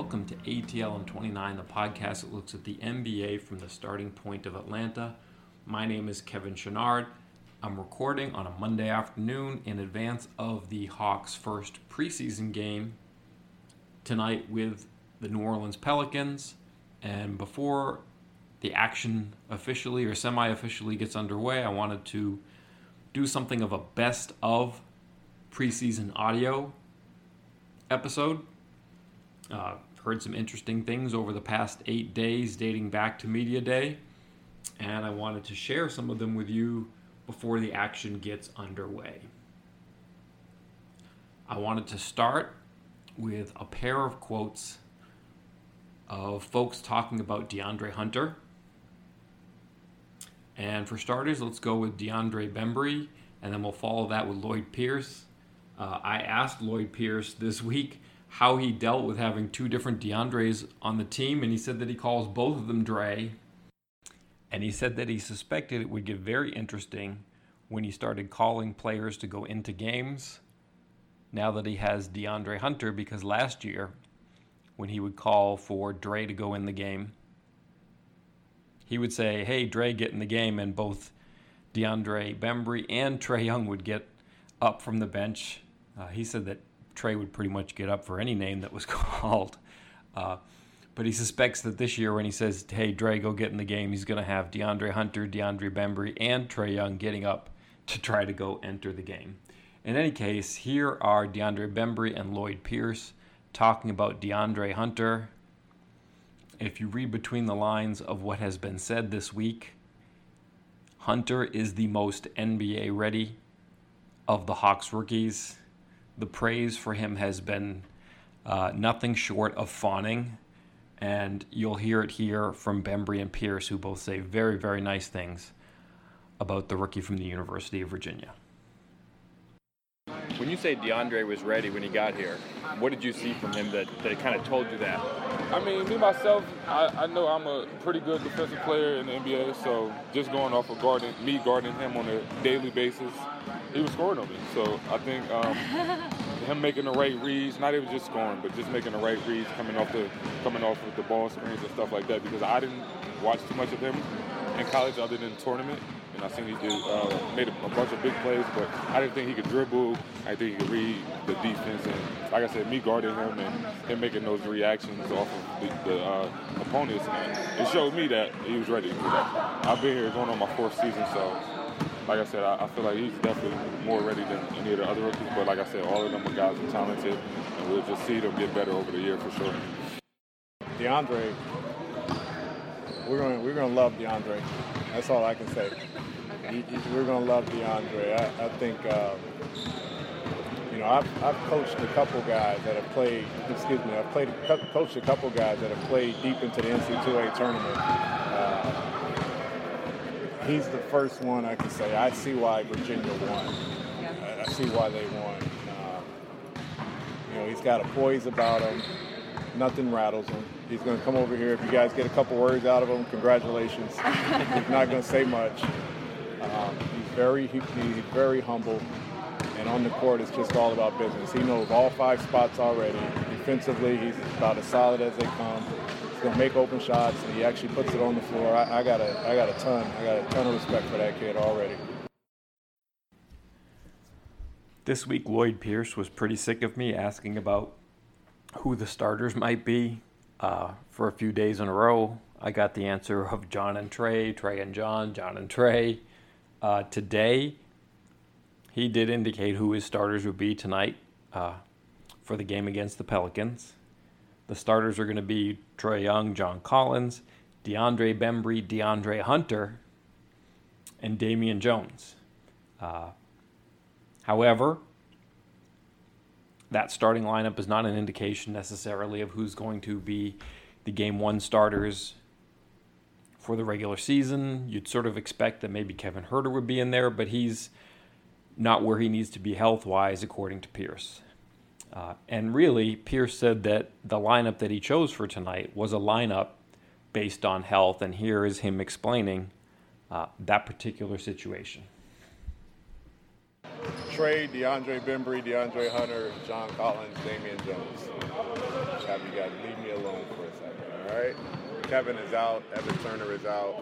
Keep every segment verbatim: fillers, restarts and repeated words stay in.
Welcome to A T L in twenty-nine, the podcast that looks at the N B A from the starting point of Atlanta. My name is Kevin Chenard. I'm recording on a Monday afternoon in advance of the Hawks' first preseason game tonight with the New Orleans Pelicans. And before the action officially or semi-officially gets underway, I wanted to do something of a best of preseason audio episode. Uh, heard some interesting things over the past eight days dating back to Media Day, and I wanted to share some of them with you before the action gets underway. I wanted to start with a pair of quotes of folks talking about DeAndre Hunter. And for starters, let's go with DeAndre Bembry, and then we'll follow that with Lloyd Pierce. Uh, I asked Lloyd Pierce this week how he dealt with having two different DeAndres on the team, and he said that he calls both of them Dre, and he said that he suspected it would get very interesting when he started calling players to go into games now that he has DeAndre Hunter, because last year when he would call for Dre to go in the game, he would say, hey, Dre, get in the game, and both DeAndre Bembry and Trae Young would get up from the bench. Uh, he said that Trae would pretty much get up for any name that was called. Uh, but he suspects that this year when he says, hey, Dre, go get in the game, he's going to have DeAndre Hunter, DeAndre Bembry, and Trae Young getting up to try to go enter the game. In any case, here are DeAndre Bembry and Lloyd Pierce talking about DeAndre Hunter. If you read between the lines of what has been said this week, Hunter is the most N B A ready of the Hawks rookies. The praise for him has been uh, nothing short of fawning, and you'll hear it here from Bembry and Pierce, who both say very, very nice things about the rookie from the University of Virginia. When you say DeAndre was ready when he got here, what did you see from him that, that kind of told you that? I mean, me, myself, I, I know I'm a pretty good defensive player in the N B A, so just going off of guarding, me guarding him on a daily basis, he was scoring on me. So I think um, him making the right reads, not even just scoring, but just making the right reads, coming off the coming off with the ball screens and stuff like that, because I didn't watch too much of him in college other than the tournament. And I seen he did, uh, made a, a bunch of big plays, but I didn't think he could dribble. I didn't think he could read the defense. And like I said, me guarding him and him making those reactions off of the, the uh, opponents, and it showed me that he was ready. I've been here going on my fourth season, so like I said, I, I feel like he's definitely more ready than any of the other rookies, but like I said, all of them are guys who are talented, and we'll just see them get better over the year for sure. DeAndre, we're going we're going to love DeAndre. That's all I can say. He, he, we're going to love DeAndre. I, I think, uh, you know, I've, I've coached a couple guys that have played, excuse me, I've played, coached a couple guys that have played deep into the N C double A tournament. Uh, He's the first one I can say, I see why Virginia won. Yeah. I see why they won. Uh, you know, he's got a poise about him. Nothing rattles him. He's going to come over here. If you guys get a couple words out of him, congratulations. He's not going to say much. Um, he's very he, he's very humble. And on the court, it's just all about business. He knows all five spots already. Defensively, he's about as solid as they come. He's gonna make open shots, and he actually puts it on the floor. I, I got a, I got a ton, I got a ton of respect for that kid already. This week, Lloyd Pierce was pretty sick of me asking about who the starters might be uh, for a few days in a row. I got the answer of John and Trae, Trae and John, John and Trae. Uh, today, he did indicate who his starters would be tonight uh, for the game against the Pelicans. The starters are going to be Trae Young, John Collins, DeAndre Bembry, DeAndre Hunter, and Damian Jones. Uh, however, that starting lineup is not an indication necessarily of who's going to be the game one starters for the regular season. You'd sort of expect that maybe Kevin Huerter would be in there, but he's not where he needs to be health-wise, according to Pierce. Uh, and really, Pierce said that the lineup that he chose for tonight was a lineup based on health, and here is him explaining uh, that particular situation. Trae, DeAndre Bembry, DeAndre Hunter, John Collins, Damian Jones. Just have you guys leave me alone for a second, all right? Kevin is out. Evan Turner is out.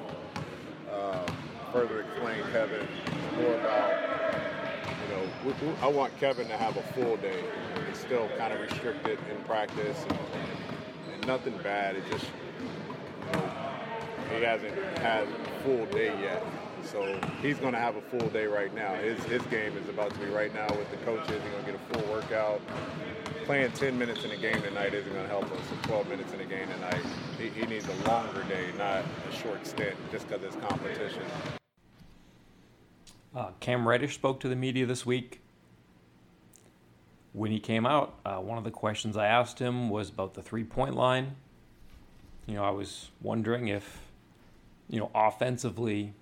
Uh, further explain Kevin more about, you know, we, we, I want Kevin to have a full day. It's still kind of restricted in practice and, and nothing bad. It's just, you know, he hasn't had a full day yet. So he's going to have a full day right now. His his game is about to be right now with the coaches. He's going to get a full workout. Playing ten minutes in a game tonight isn't going to help us. So twelve minutes in a game tonight, he, he needs a longer day, not a short stint just because it's competition. Uh, Cam Reddish spoke to the media this week. When he came out, uh, one of the questions I asked him was about the three-point line. You know, I was wondering if, you know, offensively,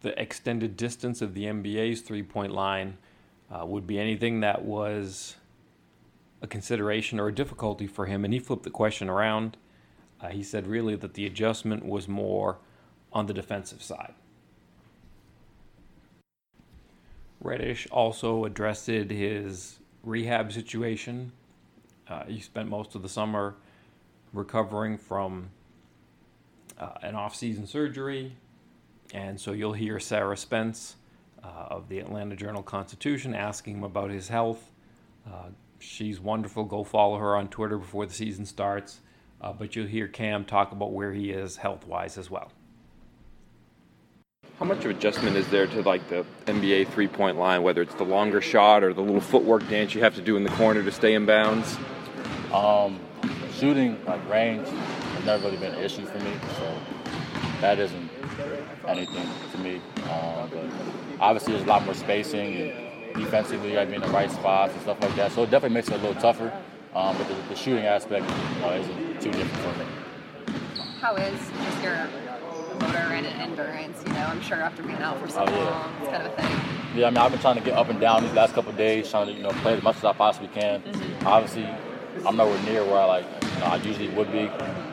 the extended distance of the N B A's three-point line uh, would be anything that was a consideration or a difficulty for him. And he flipped the question around. Uh, he said really that the adjustment was more on the defensive side. Reddish also addressed his rehab situation. Uh, he spent most of the summer recovering from uh, an off-season surgery. And so you'll hear Sarah Spence uh, of the Atlanta Journal-Constitution asking him about his health. Uh, she's wonderful. Go follow her on Twitter before the season starts. Uh, but you'll hear Cam talk about where he is health-wise as well. How much of adjustment is there to like the N B A three-point line, whether it's the longer shot or the little footwork dance you have to do in the corner to stay in bounds? Um, shooting, like range, has never really been an issue for me, so that isn't anything to me. Uh, but obviously, there's a lot more spacing and defensively, like being in the right spots and stuff like that. So it definitely makes it a little tougher. Um, but the, the shooting aspect uh, isn't too different for me. How is just your motor and endurance, you know, I'm sure after being out for so oh, yeah. long, it's kind of a thing. Yeah, I mean, I've been trying to get up and down these last couple of days, trying to, you know, play as much as I possibly can. Mm-hmm. Obviously, I'm nowhere near where I, like, you know, I usually would be,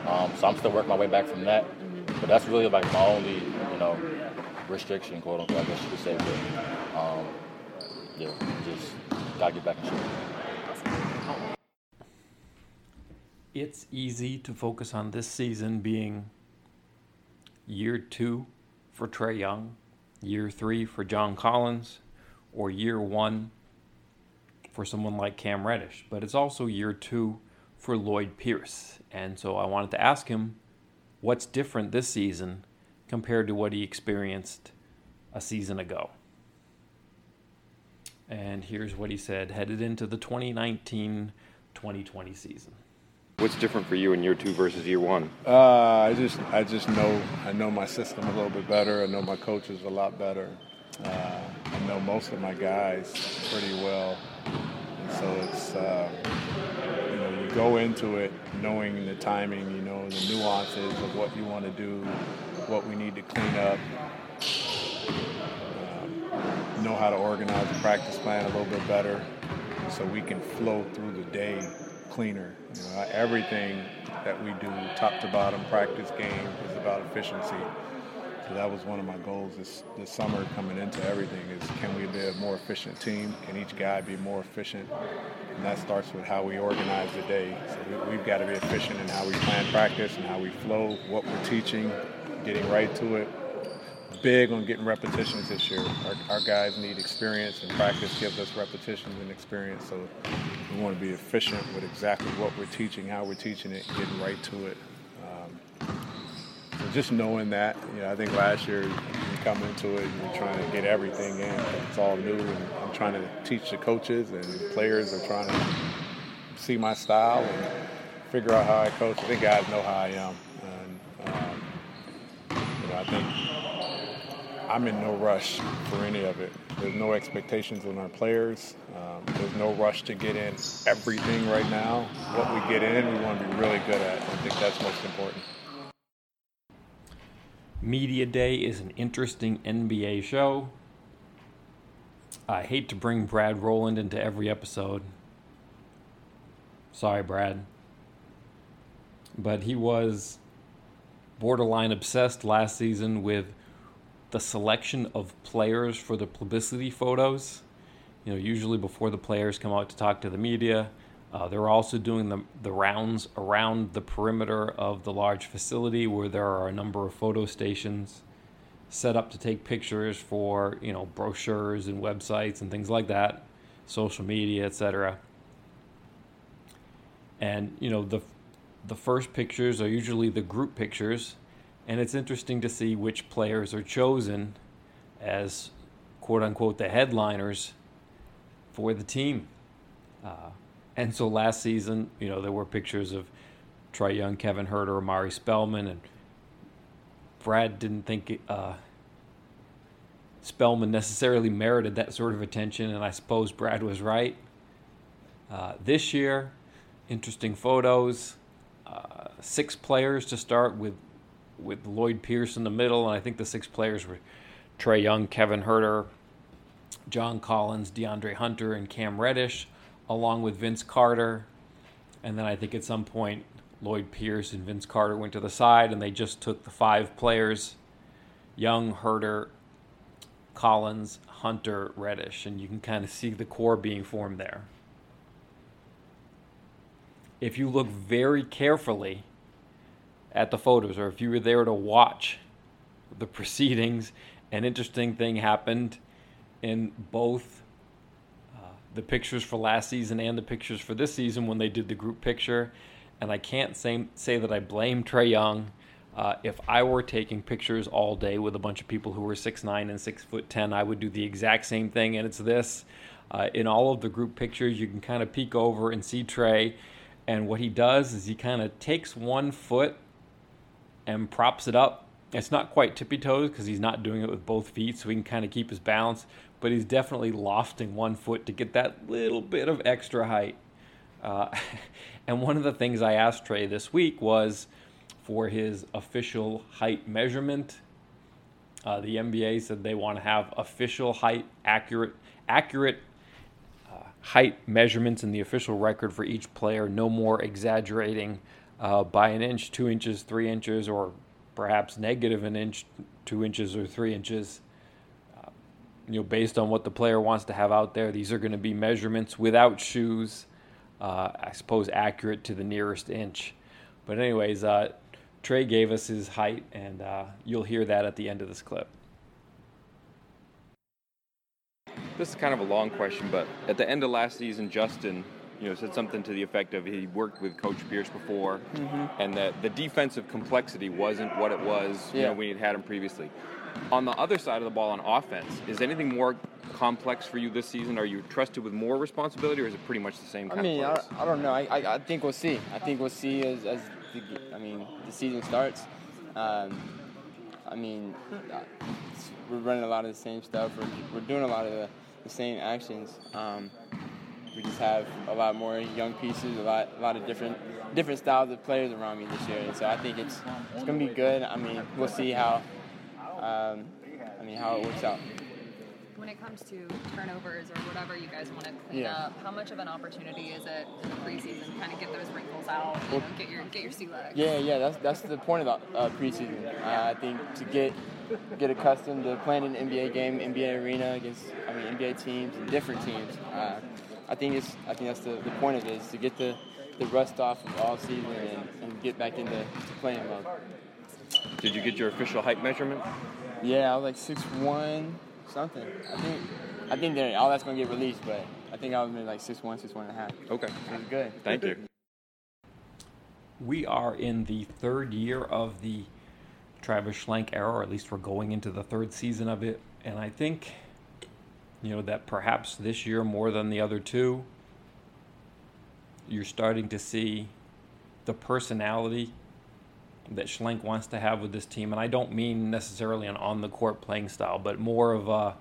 um, so I'm still working my way back from that. Mm-hmm. But that's really, like, my only, you know, restriction, quote-unquote, I guess you could say. But, um, yeah, just got to get back and shoot. It's easy to focus on this season being year two for Trae Young, year three for John Collins, or year one for someone like Cam Reddish. But it's also year two for Lloyd Pierce. And so I wanted to ask him what's different this season compared to what he experienced a season ago. And here's what he said headed into the twenty nineteen twenty twenty season. What's different for you in year two versus year one? Uh, I just I just know I know my system a little bit better. I know my coaches a lot better. Uh, I know most of my guys pretty well. And so it's, uh, you know, you go into it knowing the timing, you know, the nuances of what you want to do, what we need to clean up, uh, know how to organize the practice plan a little bit better so we can flow through the day cleaner. You know, everything that we do, top to bottom, practice game, is about efficiency. So that was one of my goals this, this summer coming into everything is can we be a more efficient team? Can each guy be more efficient? And that starts with how we organize the day. So we, we've got to be efficient in how we plan practice and how we flow, what we're teaching, getting right to it. Big on getting repetitions this year. Our, our guys need experience, and practice gives us repetitions and experience. So we want to be efficient with exactly what we're teaching, how we're teaching it, getting right to it. Um, so just knowing that, you know, I think last year you come into it and you're trying to get everything in. It's all new, and I'm trying to teach the coaches and the players are trying to see my style and figure out how I coach. I think guys know how I am, and um, you know, I think. I'm in no rush for any of it. There's no expectations on our players. Um, there's no rush to get in everything right now. What we get in, we want to be really good at. I think that's most important. Media Day is an interesting N B A show. I hate to bring Brad Rowland into every episode. Sorry, Brad. But he was borderline obsessed last season with the selection of players for the publicity photos. You know, usually before the players come out to talk to the media, uh, they're also doing the, the rounds around the perimeter of the large facility where there are a number of photo stations set up to take pictures for, you know, brochures and websites and things like that, social media, et cetera. And, you know, the the first pictures are usually the group pictures, and it's interesting to see which players are chosen as, quote-unquote, the headliners for the team. Uh, and so last season, you know, there were pictures of Trae Young, Kevin Huerter, Amari Spellman, and Brad didn't think uh, Spellman necessarily merited that sort of attention, and I suppose Brad was right. Uh, this year, interesting photos, uh, six players to start with, with Lloyd Pierce in the middle, and I think the six players were Trae Young, Kevin Huerter, John Collins, DeAndre Hunter, and Cam Reddish, along with Vince Carter, and then I think at some point Lloyd Pierce and Vince Carter went to the side, and they just took the five players, Young, Huerter, Collins, Hunter, Reddish, and you can kind of see the core being formed there. If you look very carefully at the photos, or if you were there to watch the proceedings, an interesting thing happened in both uh, the pictures for last season and the pictures for this season when they did the group picture. And I can't say, say that I blame Trae Young. Uh, if I were taking pictures all day with a bunch of people who were six nine and six ten, I would do the exact same thing, and it's this. Uh, in all of the group pictures, you can kind of peek over and see Trae, and what he does is he kind of takes one foot and props it up. It's not quite tippy-toes because he's not doing it with both feet, so he can kind of keep his balance, but he's definitely lofting one foot to get that little bit of extra height. Uh, and one of the things I asked Trae this week was for his official height measurement. Uh, the N B A said they want to have official height, accurate, accurate uh, height measurements in the official record for each player. No more exaggerating uh, by an inch, two inches, three inches, or perhaps negative an inch, two inches, or three inches. Uh, you know, based on what the player wants to have out there, these are going to be measurements without shoes. Uh, I suppose accurate to the nearest inch. But anyways, uh, Trae gave us his height, and uh, you'll hear that at the end of this clip. This is kind of a long question, but at the end of last season, Justin, you know, said something to the effect of he worked with Coach Pierce before, mm-hmm. and that the defensive complexity wasn't what it was yeah. you know, when he'd had him previously. On the other side of the ball on offense, is anything more complex for you this season? Are you trusted with more responsibility, or is it pretty much the same kind I mean, of place? I, I don't know. I, I, I think we'll see. I think we'll see as, as the, I mean, the season starts. Um, I mean, we're running a lot of the same stuff. We're, we're doing a lot of the, the same actions. Um, we just have a lot more young pieces, a lot a lot of different different styles of players around me this year. And so I think it's it's going to be good. I mean, we'll see how um, I mean how it works out. When it comes to turnovers or whatever you guys want to clean yeah. up, how much of an opportunity is it in the preseason to kind of get those wrinkles out, you well, know, get your get your sea legs? Yeah, yeah, that's that's the point of the uh, preseason. Uh, I think to get get accustomed to playing an N B A game, N B A arena against I mean N B A teams and different teams. Uh, I think it's I think that's the, the point of it is to get the, the rust off of all season and, and get back into to playing mode. Did you get your official height measurement? Yeah, I was like six one. Something. I think I think that all that's gonna get released, but I think I was like six one, six one and a half. Okay. That's good. Thank you. We are in the third year of the Travis Schlenk era, or at least we're going into the third season of it. And I think, you know, that perhaps this year more than the other two, you're starting to see the personality that Schlenk wants to have with this team. And I don't mean necessarily an on-the-court playing style, but more of a,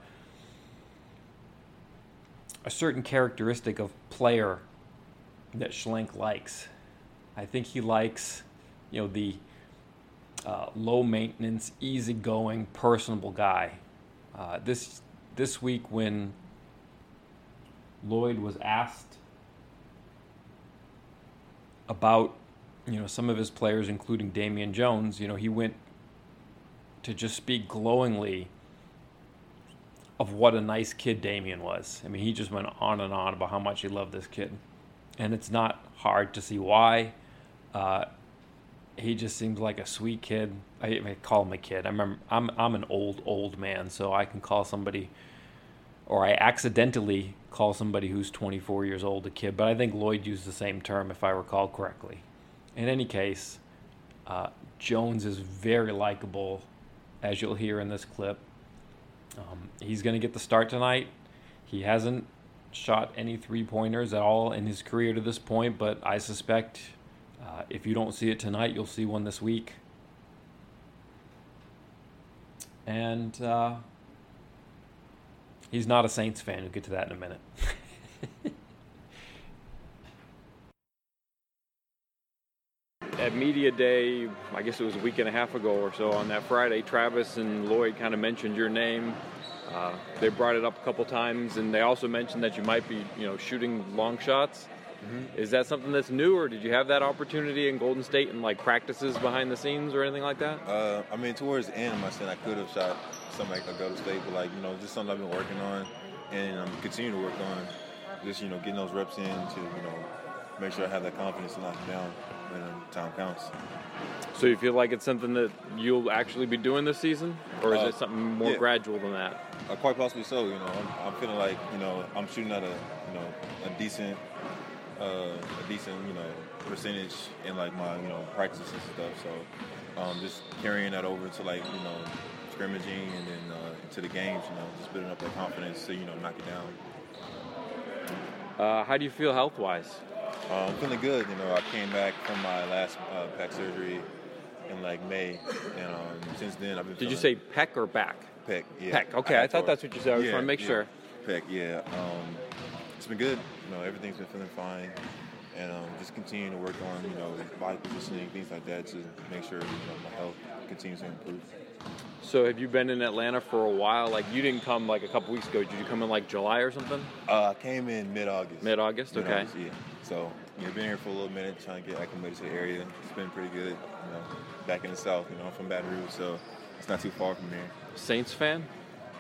a certain characteristic of player that Schlenk likes. I think he likes, you know, the uh, low-maintenance, easygoing, personable guy. Uh, this this week when Lloyd was asked about you know, some of his players, including Damian Jones, you know, he went to just speak glowingly of what a nice kid Damian was. I mean, he just went on and on about how much he loved this kid. And it's not hard to see why. Uh, he just seems like a sweet kid. I, I call him a kid. I remember, I'm I'm an old, old man, so I can call somebody, or I accidentally call somebody who's twenty-four years old a kid. But I think Lloyd used the same term, if I recall correctly. In any case, uh, Jones is very likable, as you'll hear in this clip. Um, he's going to get the start tonight. He hasn't shot any three-pointers at all in his career to this point, but I suspect uh, if you don't see it tonight, you'll see one this week. And uh, he's not a Saints fan. We'll get to that in a minute. At Media Day, I guess it was a week and a half ago or so, on that Friday, Travis and Lloyd kind of mentioned your name. Uh, they brought it up a couple times, and they also mentioned that you might be, you know, shooting long shots. Mm-hmm. Is that something that's new, or did you have that opportunity in Golden State and like practices behind the scenes or anything like that? Uh, I mean, towards the end, I said I could have shot something like a Golden State, but like, you know, just something I've been working on and um, continue to work on. Just, you know, getting those reps in to, you know, make sure I have that confidence to knock it down when time counts. So you feel like it's something that you'll actually be doing this season, or is uh, it something more yeah. gradual than that? Uh, quite possibly so. You know, I'm, I'm feeling like, you know, I'm shooting at a, you know, a decent, uh, a decent, you know, percentage in like my, you know, practices and stuff. So um, just carrying that over to like, you know, scrimmaging and then uh, into the games. You know, just building up that confidence to, you know, knock it down. Uh, how do you feel health-wise? I'm um, feeling good. You know, I came back from my last uh, pec surgery in like May, and um, since then I've been. Did you say pec or back? Pec, yeah. Pec. Okay, I, I thought that's what you said. I just yeah, want to make yeah. sure. Pec, yeah. Um, it's been good. You know, everything's been feeling fine, and um, just continuing to work on, you know, body positioning, things like that, to make sure, you know, my health continues to improve. So have you been in Atlanta for a while? Like, you didn't come like a couple weeks ago. Did you come in like July or something? Uh, I came in mid-August. Mid-August, okay. Mid-August, yeah. So, you know, been here for a little minute, trying to get acclimated to the area. It's been pretty good, you know, back in the South. You know, I'm from Baton Rouge, so it's not too far from here. Saints fan?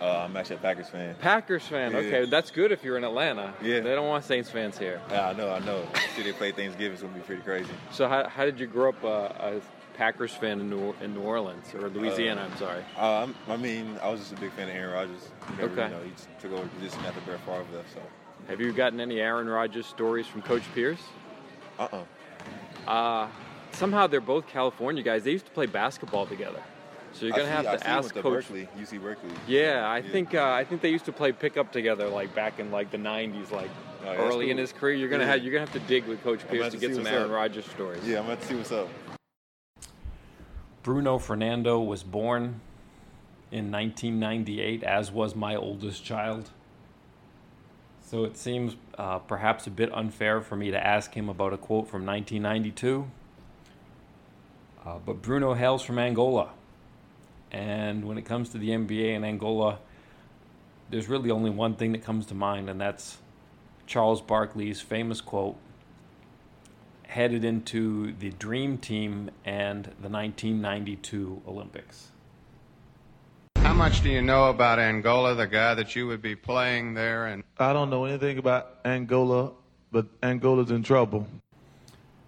Uh, I'm actually a Packers fan. Packers fan, yeah. Okay. That's good if you're in Atlanta. Yeah. They don't want Saints fans here. Yeah, I know, I know. See, they play Thanksgiving, it's going to be pretty crazy. So how how did you grow up uh, a Packers fan in New, in New Orleans, or Louisiana, uh, I'm sorry? Uh, I'm, I mean, I was just a big fan of Aaron Rodgers. Never, okay. You know, he took over the position after Brett Favre left, so. Have you gotten any Aaron Rodgers stories from Coach Pierce? Uh-uh. Uh, somehow they're both California guys. They used to play basketball together. So you're going to have to ask Coach. Berkeley, U C Berkeley. Yeah, I yeah. think uh, I think they used to play pickup together like back in like the nineties, like oh, yeah, early cool. in his career. You're going to yeah. have you're going to have to dig with Coach Pierce to, to get some Aaron Rodgers stories. Yeah, I'm about to see what's up. Bruno Fernando was born in nineteen ninety-eight, as was my oldest child. So it seems uh, perhaps a bit unfair for me to ask him about a quote from nineteen ninety-two. Uh, but Bruno hails from Angola. And when it comes to the N B A in Angola, there's really only one thing that comes to mind, and that's Charles Barkley's famous quote, headed into the Dream Team and the nineteen ninety-two Olympics. How much do you know about Angola, the guy that you would be playing there? And I don't know anything about Angola, but Angola's in trouble.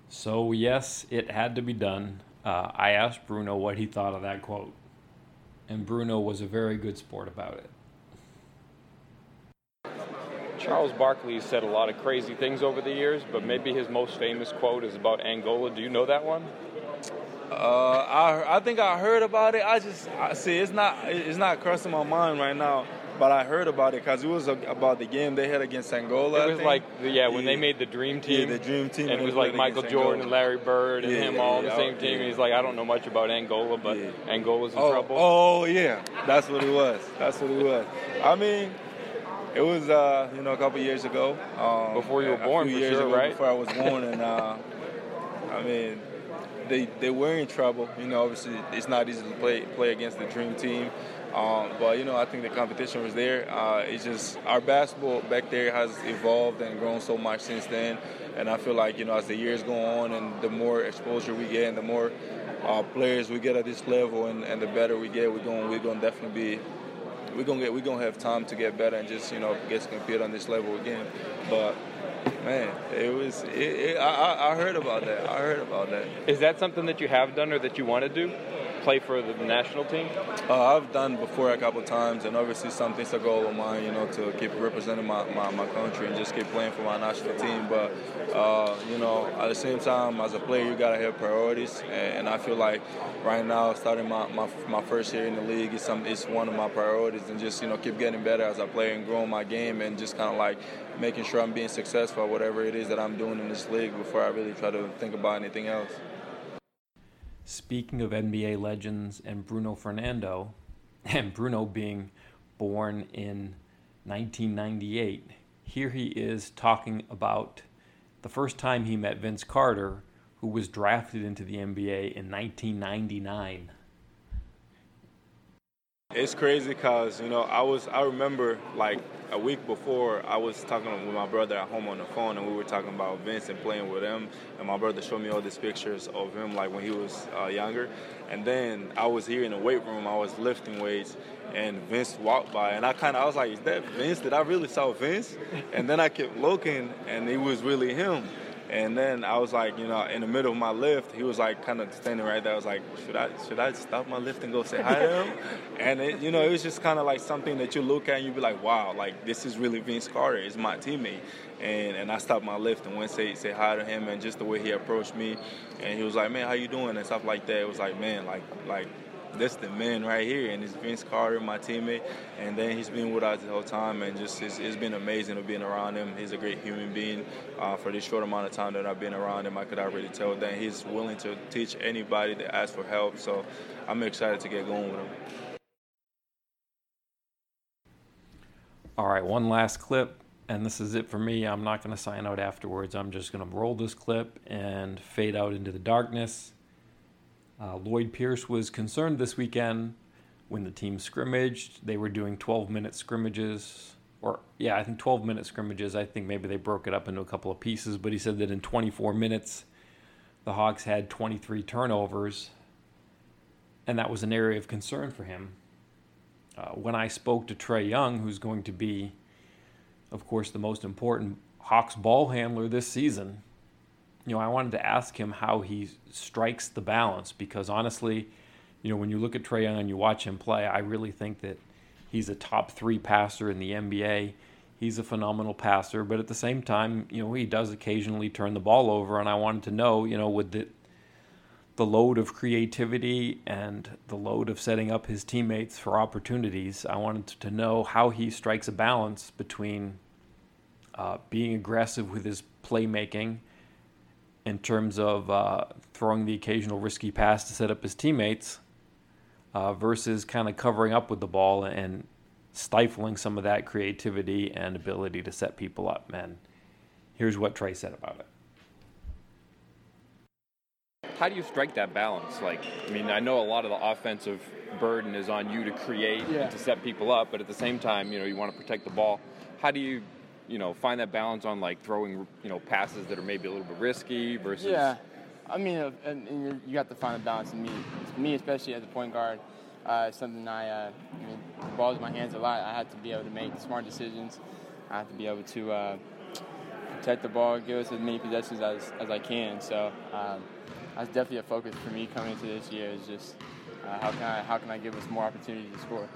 So, yes, it had to be done. Uh, I asked Bruno what he thought of that quote, and Bruno was a very good sport about it. Charles Barkley said a lot of crazy things over the years, but maybe his most famous quote is about Angola. Do you know that one? Uh, I I think I heard about it. I just I see it's not it's not crossing my mind right now, but I heard about it because it was about the game they had against Angola. It was like yeah, when yeah. they made the Dream Team. Yeah, the Dream Team. And it was like Michael Jordan Angola. And Larry Bird and yeah, him yeah, all on yeah, the same yeah. team. And he's like, I don't know much about Angola, but yeah. Angola's in oh, trouble. Oh yeah, that's what it was. That's what it was. I mean, it was uh, you know, a couple years ago. Um, before you were born, a few for years sure, ago, right? Before I was born, and uh, I mean. They they were in trouble, you know. Obviously, it's not easy to play play against the Dream Team, um, but you know, I think the competition was there. Uh, it's just our basketball back there has evolved and grown so much since then, and I feel like, you know, as the years go on and the more exposure we get and the more uh, players we get at this level and, and the better we get, we're going we're going to definitely be we're gonna get we're gonna have time to get better and just, you know, get to compete on this level again. But man, it was it, it, I I heard about that. I heard about that. Is that something that you have done or that you want to do? Play for the national team? Uh, I've done before a couple of times, and obviously something that's a goal of mine, you know, to keep representing my, my, my country and just keep playing for my national team. But, uh, you know, at the same time, as a player, you got to have priorities. And, and I feel like right now, starting my, my, my first year in the league, is some, it's one of my priorities, and just, you know, keep getting better as I play and growing my game and just kind of like making sure I'm being successful at whatever it is that I'm doing in this league before I really try to think about anything else. Speaking of N B A legends and Bruno Fernando, and Bruno being born in nineteen ninety-eight, here he is talking about the first time he met Vince Carter, who was drafted into the N B A in nineteen ninety-nine. It's crazy because, you know, I was, I remember like a week before I was talking with my brother at home on the phone, and we were talking about Vince and playing with him, and my brother showed me all these pictures of him like when he was uh, younger. And then I was here in the weight room, I was lifting weights, and Vince walked by, and I kind of, I was like, is that Vince? Did I really saw Vince? And then I kept looking, and it was really him. And then I was like, you know, in the middle of my lift, he was like kind of standing right there. I was like, should I should I stop my lift and go say hi to him? And, it, you know, it was just kind of like something that you look at and you be like, wow, like this is really Vince Carter. It's my teammate. And and I stopped my lift and went say say hi to him, and just the way he approached me. And he was like, man, how you doing? And stuff like that. It was like, man, like like. That's the man right here, and it's Vince Carter, my teammate, and then he's been with us the whole time, and just it's, it's been amazing to being around him. He's a great human being. Uh, for this short amount of time that I've been around him, I could already tell that he's willing to teach anybody that asks for help, so I'm excited to get going with him. All right, one last clip, and this is it for me. I'm not going to sign out afterwards. I'm just going to roll this clip and fade out into the darkness. Uh, Lloyd Pierce was concerned this weekend when the team scrimmaged. They were doing twelve-minute scrimmages, or yeah, I think twelve-minute scrimmages. I think maybe they broke it up into a couple of pieces, but he said that in twenty-four minutes, the Hawks had twenty-three turnovers, and that was an area of concern for him. Uh, when I spoke to Trae Young, who's going to be, of course, the most important Hawks ball handler this season, you know, I wanted to ask him how he strikes the balance, because honestly, you know, when you look at Trae Young and you watch him play, I really think that he's a top three passer in the N B A. He's a phenomenal passer, but at the same time, you know, he does occasionally turn the ball over, and I wanted to know, you know, with the, the load of creativity and the load of setting up his teammates for opportunities, I wanted to know how he strikes a balance between uh, being aggressive with his playmaking in terms of uh, throwing the occasional risky pass to set up his teammates uh, versus kind of covering up with the ball and stifling some of that creativity and ability to set people up. And here's what Trae said about it. How do you strike that balance? Like, I mean, I know a lot of the offensive burden is on you to create yeah. and to set people up, but at the same time, you know, you want to protect the ball. How do you you know, find that balance on, like, throwing, you know, passes that are maybe a little bit risky versus... Yeah, I mean, and, and you got to find a balance in me. Me, especially as a point guard, uh, something I, uh, I mean, the ball's in my hands a lot. I have to be able to make smart decisions. I have to be able to uh, protect the ball, give us as many possessions as, as I can. So um, that's definitely a focus for me coming into this year, is just uh, how can I, how can I give us more opportunities to score.